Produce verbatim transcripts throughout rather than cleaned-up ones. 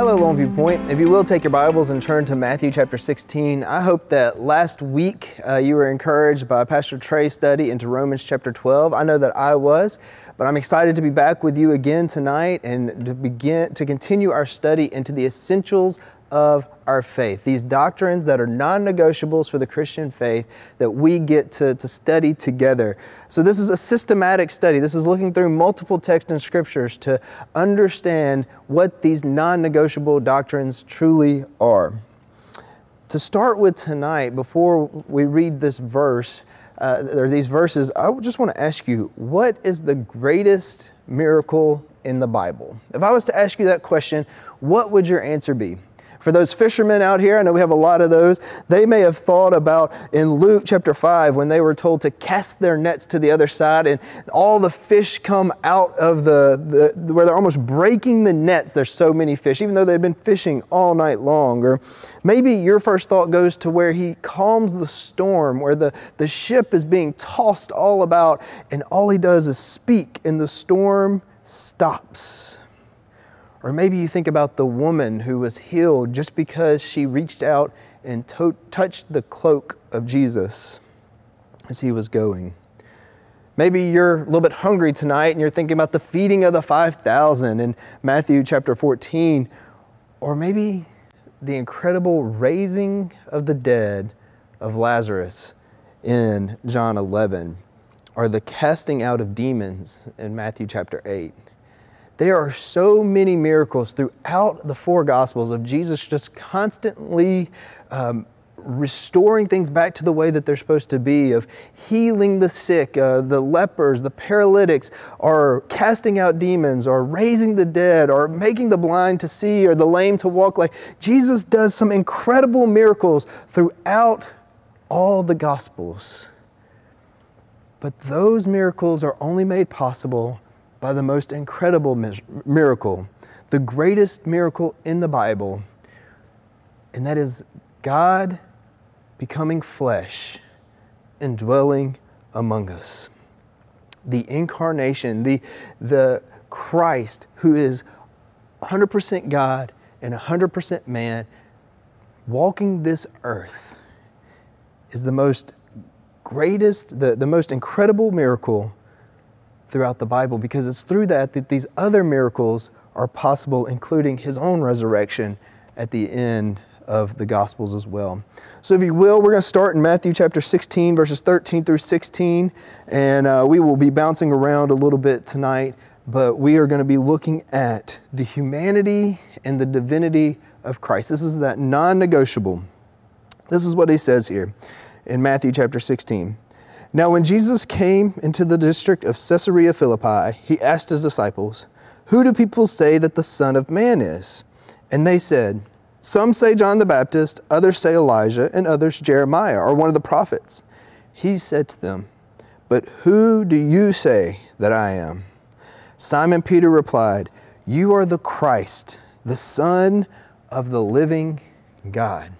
Hello, Longview Point. If you will, take your Bibles and turn to Matthew chapter sixteen. I hope that last week uh, you were encouraged by Pastor Trey's study into Romans chapter twelve. I know that I was, but I'm excited to be back with you again tonight and to begin to continue our study into the essentials of our faith, these doctrines that are non-negotiables for the Christian faith that we get to, to study together. So this is a systematic study. This is looking through multiple texts and scriptures to understand what these non-negotiable doctrines truly are. To start with tonight, before we read this verse, uh, or these verses, I just want to ask you, what is the greatest miracle in the Bible? If I was to ask you that question, what would your answer be? For those fishermen out here, I know we have a lot of those, they may have thought about in Luke chapter five when they were told to cast their nets to the other side and all the fish come out of the, the where they're almost breaking the nets. There's so many fish, even though they've been fishing all night long. Or maybe your first thought goes to where he calms the storm, where the, the ship is being tossed all about and all he does is speak and the storm stops. Or maybe you think about the woman who was healed just because she reached out and to- touched the cloak of Jesus as he was going. Maybe you're a little bit hungry tonight and you're thinking about the feeding of the five thousand in Matthew chapter fourteen. Or maybe the incredible raising of the dead of Lazarus in John eleven. Or the casting out of demons in Matthew chapter eight. There are so many miracles throughout the four Gospels of Jesus just constantly um, restoring things back to the way that they're supposed to be, of healing the sick, uh, the lepers, the paralytics, or casting out demons, or raising the dead, or making the blind to see, or the lame to walk. Like Jesus does some incredible miracles throughout all the Gospels. But those miracles are only made possible by the most incredible miracle, the greatest miracle in the Bible, and that is God becoming flesh and dwelling among us. The incarnation, the, the Christ who is one hundred percent God and one hundred percent man, walking this earth is the most greatest, the, the most incredible miracle throughout the Bible, because it's through that that these other miracles are possible, including his own resurrection at the end of the Gospels as well. So if you will, we're going to start in Matthew chapter sixteen, verses thirteen through sixteen, and uh, we will be bouncing around a little bit tonight, but we are going to be looking at the humanity and the divinity of Christ. This is that non-negotiable. This is what he says here in Matthew chapter sixteen. Now when Jesus came into the district of Caesarea Philippi, he asked his disciples, "Who do people say that the Son of Man is?" And they said, "Some say John the Baptist, others say Elijah, and others Jeremiah, or one of the prophets." He said to them, "But who do you say that I am?" Simon Peter replied, "You are the Christ, the Son of the living God."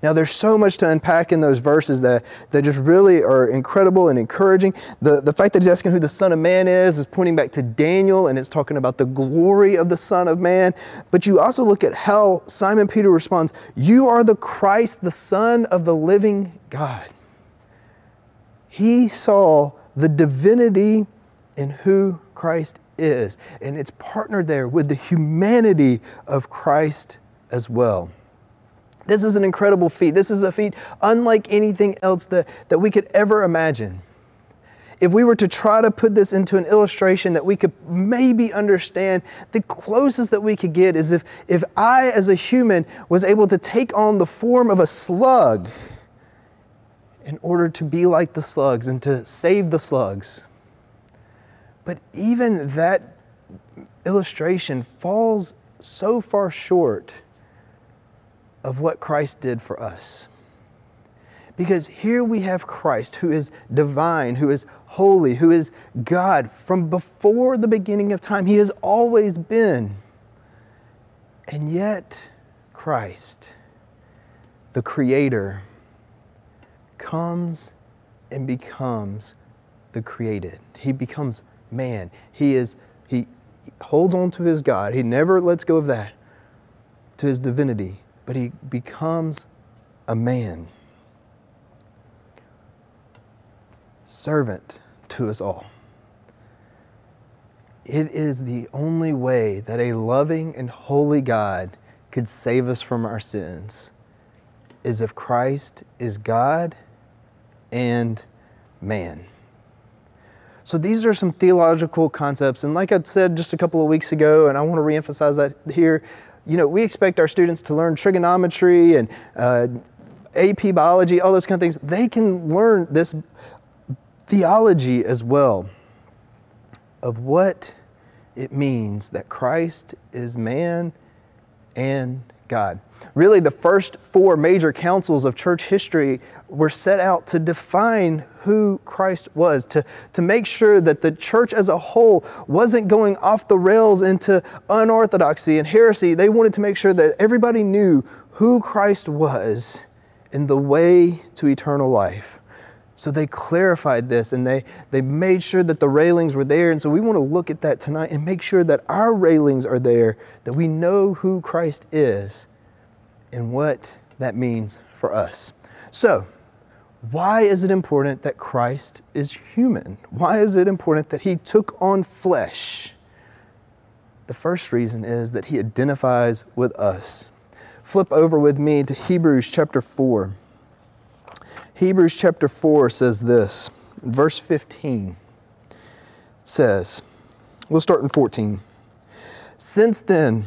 Now, there's so much to unpack in those verses that, that just really are incredible and encouraging. The, the fact that he's asking who the Son of Man is is pointing back to Daniel, and it's talking about the glory of the Son of Man. But you also look at how Simon Peter responds, "You are the Christ, the Son of the living God." He saw the divinity in who Christ is, and it's partnered there with the humanity of Christ as well. This is an incredible feat. This is a feat unlike anything else that, that we could ever imagine. If we were to try to put this into an illustration that we could maybe understand, the closest that we could get is if, if I, as a human, was able to take on the form of a slug in order to be like the slugs and to save the slugs. But even that illustration falls so far short of what Christ did for us. Because here we have Christ, who is divine, who is holy, who is God. From before the beginning of time, he has always been. And yet, Christ, the Creator, comes and becomes the created. He becomes man. He is, he holds on to his God. He never lets go of that. to his divinity, but he becomes a man, servant to us all. It is the only way that a loving and holy God could save us from our sins, is if Christ is God and man. So these are some theological concepts. And like I said just a couple of weeks ago, and I want to reemphasize that here, you know, we expect our students to learn trigonometry and uh, A P biology, all those kind of things. They can learn this theology as well of what it means that Christ is man and God. Really, the first four major councils of church history were set out to define who Christ was, to, to make sure that the church as a whole wasn't going off the rails into unorthodoxy and heresy. They wanted to make sure that everybody knew who Christ was and the way to eternal life. So they clarified this, and they, they made sure that the railings were there. And so we want to look at that tonight and make sure that our railings are there, that we know who Christ is and what that means for us. So why is it important that Christ is human? Why is it important that he took on flesh? The first reason is that he identifies with us. Flip over with me to Hebrews chapter four. Hebrews chapter four says this, verse fifteen says, we'll start in fourteen. Since then,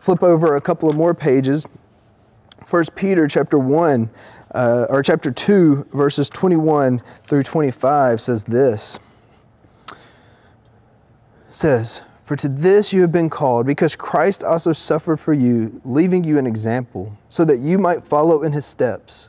Flip over a couple of more pages. First Peter chapter one, uh, or chapter two, verses twenty-one through twenty-five says this. It says, for to this you have been called, because Christ also suffered for you, leaving you an example, so that you might follow in his steps.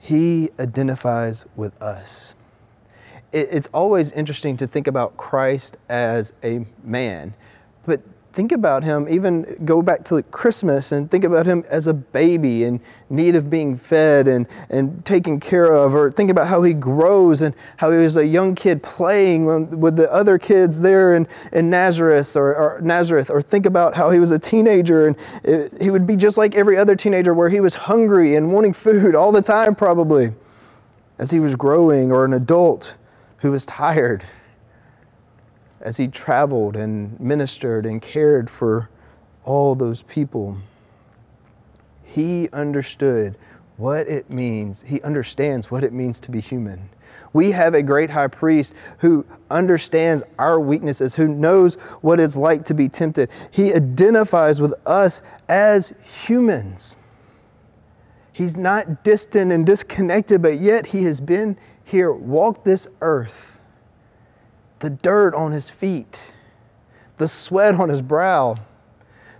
he identifies with us. It, it's always interesting to think about Christ as a man, but think about him, even go back to like Christmas and think about him as a baby in need of being fed and, and taken care of, or think about how he grows and how he was a young kid playing with the other kids there in, in Nazareth, or, or Nazareth, or think about how he was a teenager and it, he would be just like every other teenager where he was hungry and wanting food all the time probably as he was growing, or an adult who was tired as he traveled and ministered and cared for all those people. He understood what it means. He understands what it means to be human. We have a great high priest who understands our weaknesses, who knows what it's like to be tempted. He identifies with us as humans. He's not distant and disconnected, but yet he has been here, walked this earth. The dirt on his feet, the sweat on his brow,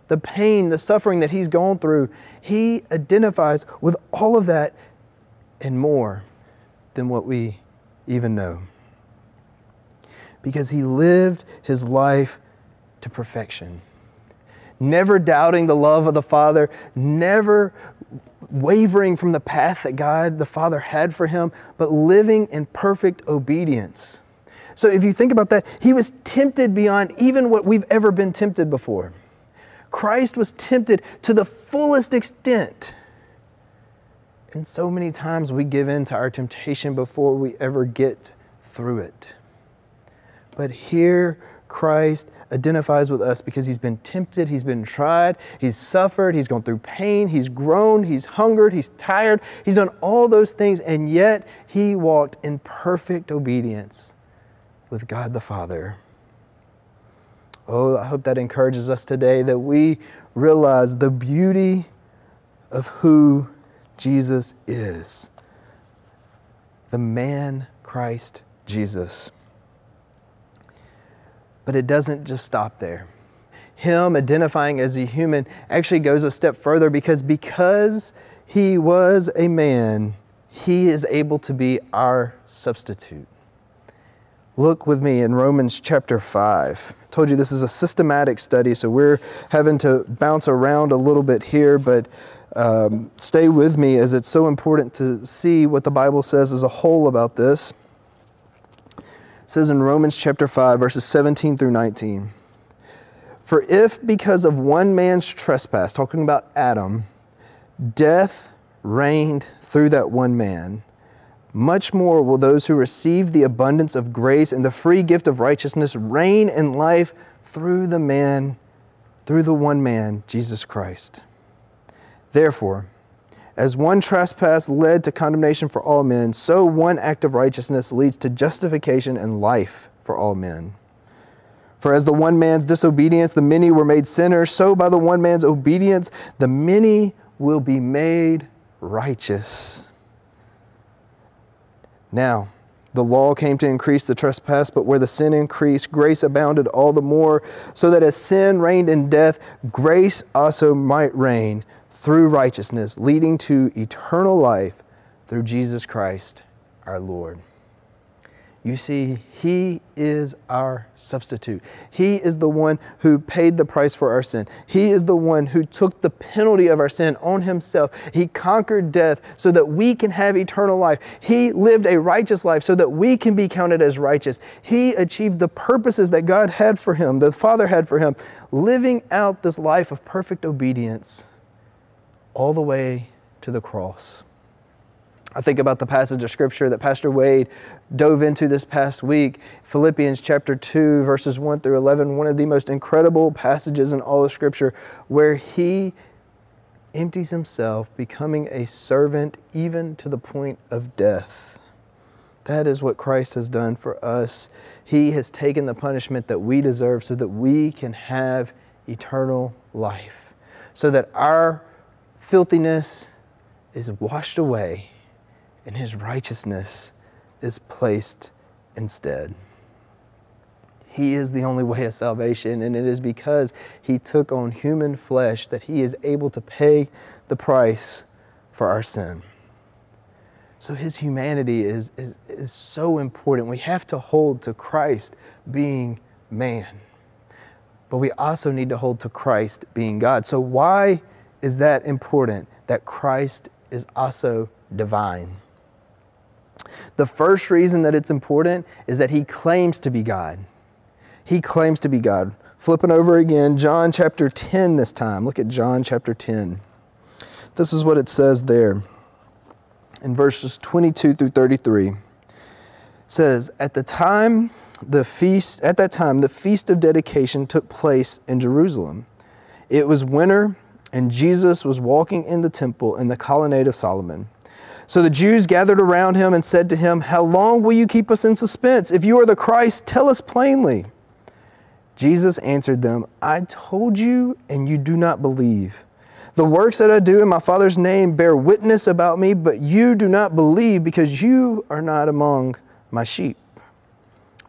the pain, the suffering that he's gone through, he identifies with all of that and more than what we even know. Because he lived his life to perfection, never doubting the love of the Father, never wavering from the path that God the Father had for him, but living in perfect obedience. So if you think about that, he was tempted beyond even what we've ever been tempted before. Christ was tempted to the fullest extent. And so many times we give in to our temptation before we ever get through it. But here Christ identifies with us because he's been tempted, he's been tried, he's suffered, he's gone through pain, he's groaned, he's hungered, he's tired, he's done all those things, and yet he walked in perfect obedience with God the Father. Oh, I hope that encourages us today, that we realize the beauty of who Jesus is. The man, Christ Jesus. But it doesn't just stop there. Him identifying as a human actually goes a step further because because he was a man, he is able to be our substitute. Look with me in Romans chapter five. I told you this is a systematic study, so we're having to bounce around a little bit here, but um, stay with me as it's so important to see what the Bible says as a whole about this. It says in Romans chapter five, verses seventeen through nineteen, "For if because of one man's trespass," talking about Adam, "death reigned through that one man, much more will those who receive the abundance of grace and the free gift of righteousness reign in life through the man, through the one man, Jesus Christ. Therefore, as one trespass led to condemnation for all men, so one act of righteousness leads to justification and life for all men. For as the one man's disobedience, the many were made sinners, so by the one man's obedience, the many will be made righteous. Now, the law came to increase the trespass, but where the sin increased, grace abounded all the more, so that as sin reigned in death, grace also might reign through righteousness, leading to eternal life through Jesus Christ, our Lord." You see, he is our substitute. He is the one who paid the price for our sin. He is the one who took the penalty of our sin on himself. He conquered death so that we can have eternal life. He lived a righteous life so that we can be counted as righteous. He achieved the purposes that God had for him, the Father had for him, living out this life of perfect obedience all the way to the cross. I think about the passage of Scripture that Pastor Wade dove into this past week, Philippians chapter two, verses one through eleven, one of the most incredible passages in all of Scripture, where he empties himself, becoming a servant even to the point of death. That is what Christ has done for us. He has taken the punishment that we deserve so that we can have eternal life, so that our filthiness is washed away and his righteousness is placed instead. He is the only way of salvation, and it is because he took on human flesh that he is able to pay the price for our sin. So his humanity is, is, is so important. We have to hold to Christ being man, but we also need to hold to Christ being God. So why is that important, that Christ is also divine? The first reason that it's important is that he claims to be God. He claims to be God. Flipping over again, John chapter ten this time. Look at John chapter ten. This is what it says there in verses twenty-two through thirty-three. It says, At the time the feast, at that time, the feast of dedication took place in Jerusalem. It was winter, and Jesus was walking in the temple in the colonnade of Solomon. So the Jews gathered around him and said to him, How long will you keep us in suspense? If you are the Christ, tell us plainly. Jesus answered them, I told you, and you do not believe. The works that I do in my Father's name bear witness about me, but you do not believe because you are not among my sheep.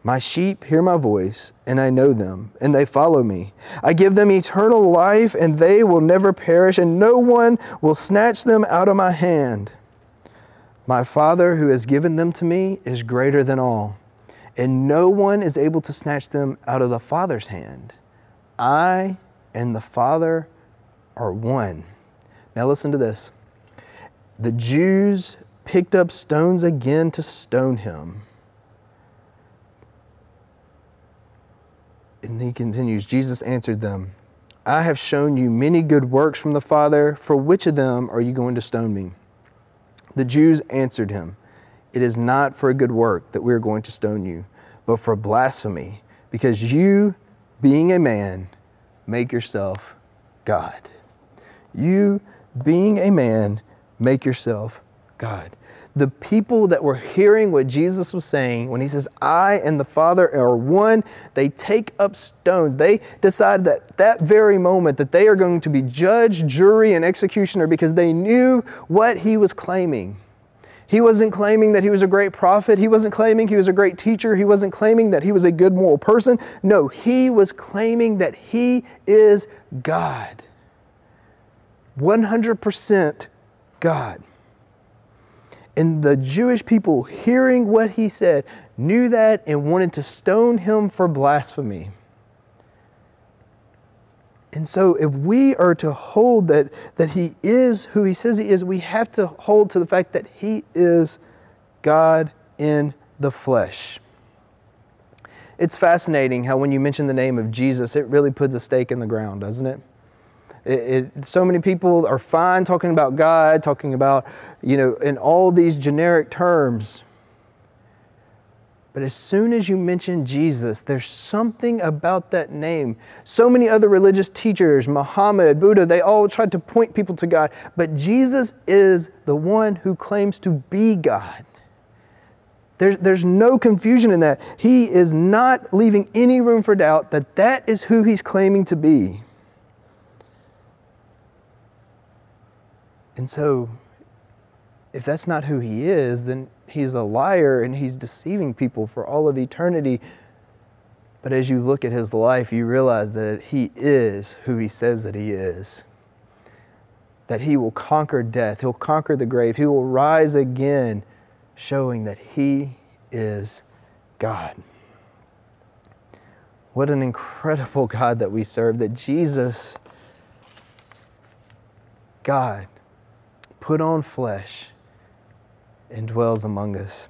My sheep hear my voice, and I know them, and they follow me. I give them eternal life, and they will never perish, and no one will snatch them out of my hand. My Father who has given them to me is greater than all, and no one is able to snatch them out of the Father's hand. I and the Father are one. Now listen to this. The Jews picked up stones again to stone him. And he continues, Jesus answered them, I have shown you many good works from the Father. For which of them are you going to stone me? The Jews answered him, It is not for a good work that we are going to stone you, but for blasphemy, because you, being a man, make yourself God. You, being a man, make yourself God. The people that were hearing what Jesus was saying, when he says, I and the Father are one, they take up stones. They decide that that very moment that they are going to be judge, jury, and executioner because they knew what he was claiming. He wasn't claiming that he was a great prophet. He wasn't claiming he was a great teacher. He wasn't claiming that he was a good moral person. No, he was claiming that he is God. one hundred percent God. And the Jewish people, hearing what he said, knew that and wanted to stone him for blasphemy. And so if we are to hold that, that he is who he says he is, we have to hold to the fact that he is God in the flesh. It's fascinating how when you mention the name of Jesus, it really puts a stake in the ground, doesn't it? It, it, so many people are fine talking about God, talking about, you know, in all these generic terms. But as soon as you mention Jesus, there's something about that name. So many other religious teachers, Muhammad, Buddha, they all tried to point people to God. But Jesus is the one who claims to be God. There's, there's no confusion in that. He is not leaving any room for doubt that that is who he's claiming to be. And so, if that's not who he is, then he's a liar and he's deceiving people for all of eternity. But as you look at his life, you realize that he is who he says that he is. That he will conquer death, he'll conquer the grave, he will rise again, showing that he is God. What an incredible God that we serve, that Jesus, God, put on flesh and dwells among us.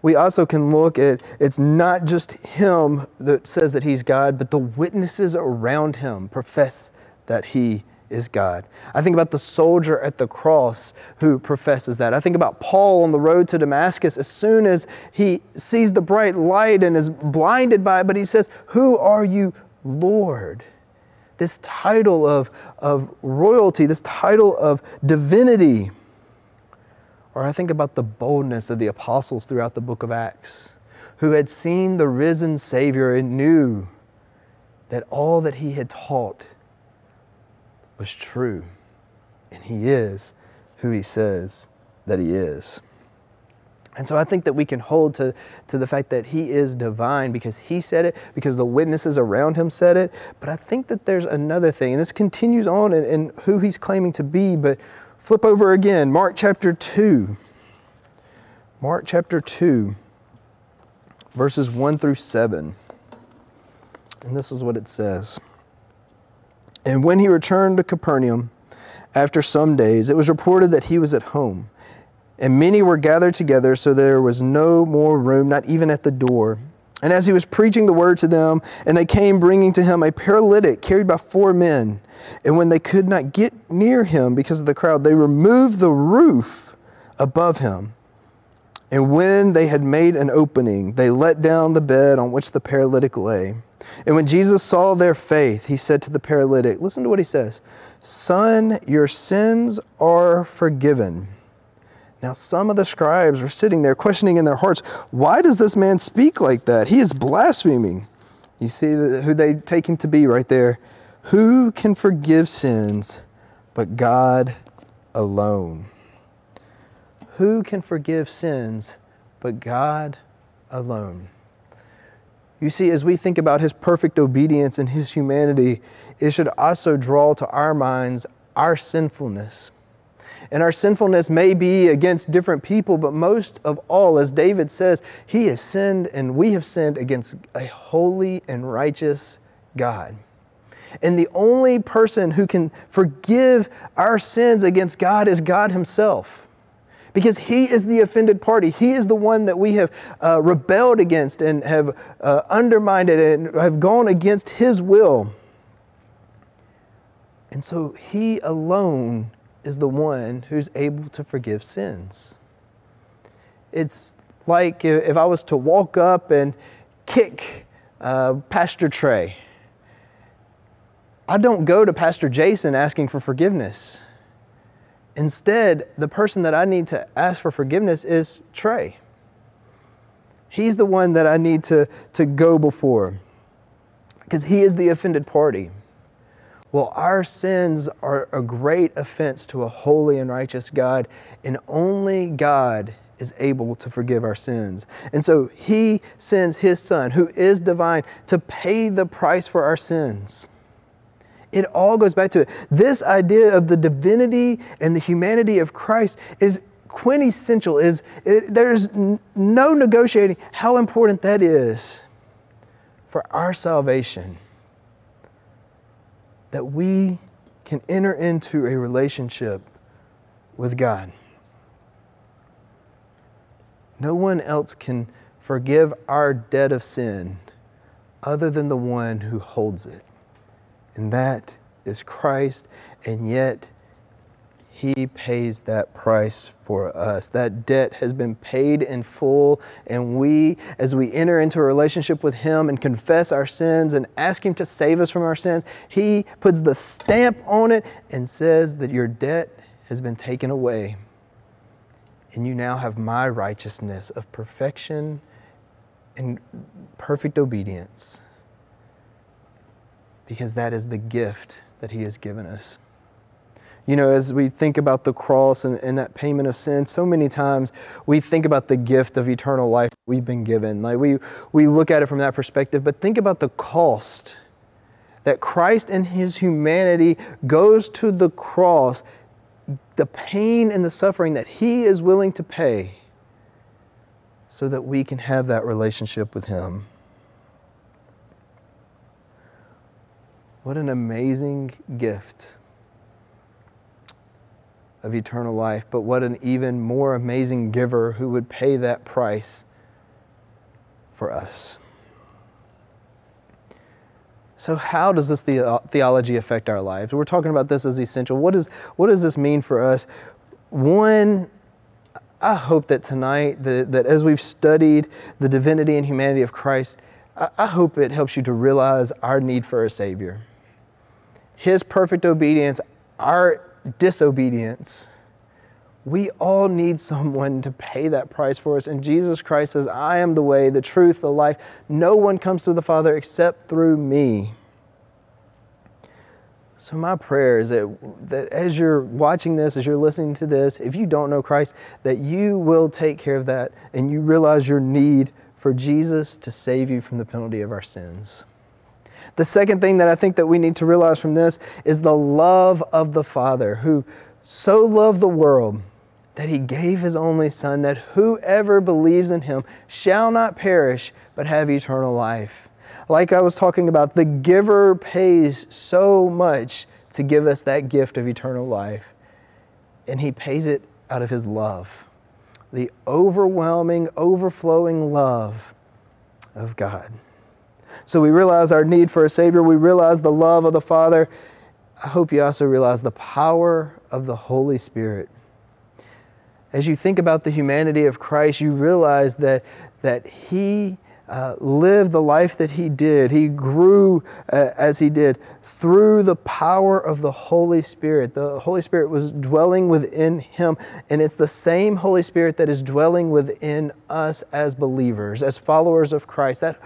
We also can look at, it's not just him that says that he's God, but the witnesses around him profess that he is God. I think about the soldier at the cross who professes that. I think about Paul on the road to Damascus. As soon as he sees the bright light and is blinded by it, but he says, "Who are you, Lord?" This title of, of royalty, this title of divinity. Or I think about the boldness of the apostles throughout the book of Acts, who had seen the risen Savior and knew that all that he had taught was true. And he is who he says that he is. And so I think that we can hold to, to the fact that he is divine because he said it, because the witnesses around him said it. But I think that there's another thing, and this continues on in, in who he's claiming to be. But flip over again, Mark chapter two. Mark chapter two, verses one through seven. And this is what it says. And when he returned to Capernaum, after some days, it was reported that he was at home. And many were gathered together, so there was no more room, not even at the door. And as he was preaching the word to them, and they came bringing to him a paralytic carried by four men. And when they could not get near him because of the crowd, they removed the roof above him. And when they had made an opening, they let down the bed on which the paralytic lay. And when Jesus saw their faith, he said to the paralytic, listen to what he says, "Son, your sins are forgiven." Now some of the scribes were sitting there questioning in their hearts, "Why does this man speak like that? He is blaspheming." You see who they take him to be right there. Who can forgive sins but God alone? Who can forgive sins but God alone? You see, as we think about his perfect obedience and his humanity, it should also draw to our minds our sinfulness. And our sinfulness may be against different people, but most of all, as David says, he has sinned and we have sinned against a holy and righteous God. And the only person who can forgive our sins against God is God himself. Because he is the offended party. He is the one that we have uh, rebelled against and have uh, undermined it and have gone against his will. And so he alone is the one who's able to forgive sins. It's like if I was to walk up and kick uh, Pastor Trey. I don't go to Pastor Jason asking for forgiveness. Instead, the person that I need to ask for forgiveness is Trey. He's the one that I need to, to go before because he is the offended party. Well, our sins are a great offense to a holy and righteous God, and only God is able to forgive our sins. And so he sends his son, who is divine, to pay the price for our sins. It all goes back to it. This idea of the divinity and the humanity of Christ is quintessential. Is it, there's n- no negotiating how important that is for our salvation. That we can enter into a relationship with God. No one else can forgive our debt of sin other than the one who holds it. And that is Christ, and yet he pays that price for us. That debt has been paid in full, and we, as we enter into a relationship with him and confess our sins and ask him to save us from our sins, he puts the stamp on it and says that your debt has been taken away, and you now have my righteousness of perfection and perfect obedience. Because that is the gift that he has given us. You know, as we think about the cross and, and that payment of sin, so many times we think about the gift of eternal life we've been given. Like we, we look at it from that perspective, but think about the cost that Christ in his humanity goes to the cross, the pain and the suffering that he is willing to pay so that we can have that relationship with him. What an amazing gift of eternal life, but what an even more amazing giver who would pay that price for us. So how does this the- theology affect our lives? We're talking about this as essential. What is, what does this mean for us? One, I hope that tonight, that, that as we've studied the divinity and humanity of Christ, I, I hope it helps you to realize our need for a Savior. His perfect obedience, our disobedience. We all need someone to pay that price for us. And Jesus Christ says, I am the way, the truth, the life. No one comes to the Father except through me. So my prayer is that, that as you're watching this, as you're listening to this, if you don't know Christ, that you will take care of that and you realize your need for Jesus to save you from the penalty of our sins. The second thing that I think that we need to realize from this is the love of the Father, who so loved the world that he gave his only Son, that whoever believes in him shall not perish but have eternal life. Like I was talking about, the giver pays so much to give us that gift of eternal life, and he pays it out of his love, the overwhelming, overflowing love of God. So we realize our need for a Savior. We realize the love of the Father. I hope you also realize the power of the Holy Spirit. As you think about the humanity of Christ, you realize that, that he uh, lived the life that he did. He grew uh, as he did through the power of the Holy Spirit. The Holy Spirit was dwelling within him, and it's the same Holy Spirit that is dwelling within us as believers, as followers of Christ. That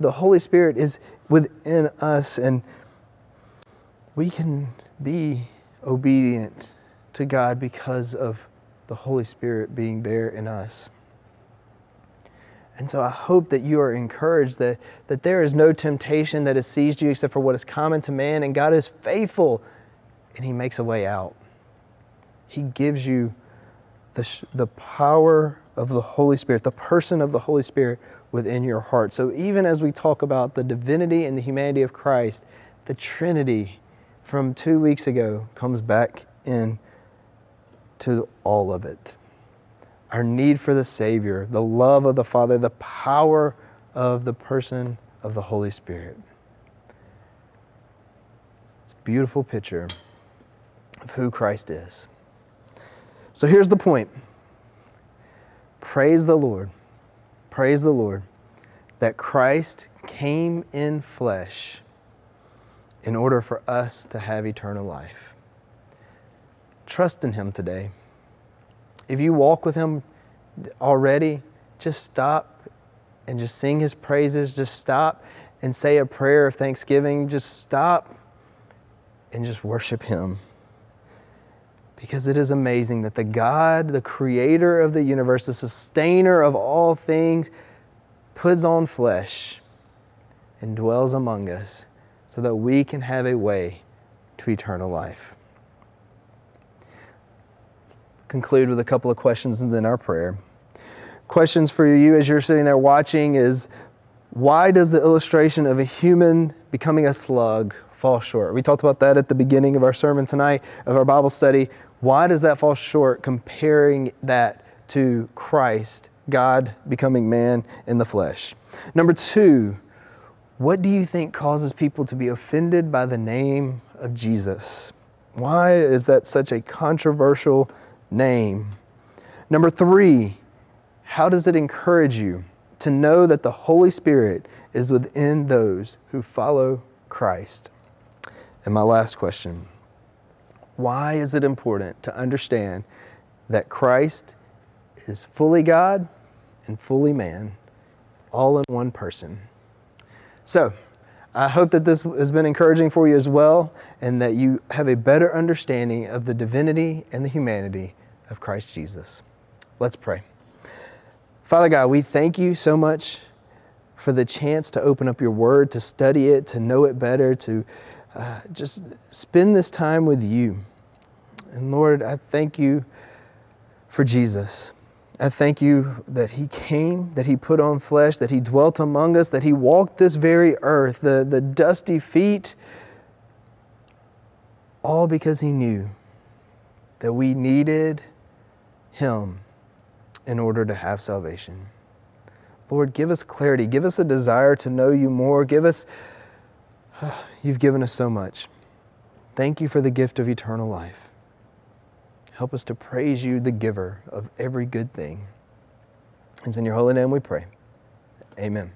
The Holy Spirit is within us, and we can be obedient to God because of the Holy Spirit being there in us. And so I hope that you are encouraged that, that there is no temptation that has seized you except for what is common to man, and God is faithful, and he makes a way out. He gives you the, the power of the Holy Spirit, the person of the Holy Spirit, within your heart. So even as we talk about the divinity and the humanity of Christ, the Trinity from two weeks ago comes back in to all of it. Our need for the Savior, the love of the Father, the power of the person of the Holy Spirit. It's a beautiful picture of who Christ is. So here's the point. Praise the Lord. Praise the Lord. that Christ came in flesh in order for us to have eternal life. Trust in Him today. If you walk with Him already, just stop and just sing His praises. Just stop and say a prayer of thanksgiving. Just stop and just worship Him. Because it is amazing that the God, the creator of the universe, the sustainer of all things, puts on flesh and dwells among us so that we can have a way to eternal life. Conclude with a couple of questions and then our prayer. Questions for you as you're sitting there watching is, why does the illustration of a human becoming a slug fall short? We talked about that at the beginning of our sermon tonight, of our Bible study. Why does that fall short comparing that to Christ, God becoming man in the flesh? Number two, what do you think causes people to be offended by the name of Jesus? Why is that such a controversial name? Number three, how does it encourage you to know that the Holy Spirit is within those who follow Christ? And my last question, why is it important to understand that Christ is fully God and fully man, all in one person? So, I hope that this has been encouraging for you as well, and that you have a better understanding of the divinity and the humanity of Christ Jesus. Let's pray. Father God, we thank you so much for the chance to open up your word, to study it, to know it better, to uh, just spend this time with you. And Lord, I thank you for Jesus. I thank you that He came, that He put on flesh, that He dwelt among us, that He walked this very earth, the, the dusty feet, all because He knew that we needed Him in order to have salvation. Lord, give us clarity. Give us a desire to know you more. Give us, uh, you've given us so much. Thank you for the gift of eternal life. Help us to praise you, the giver of every good thing. It's in your holy name we pray. Amen.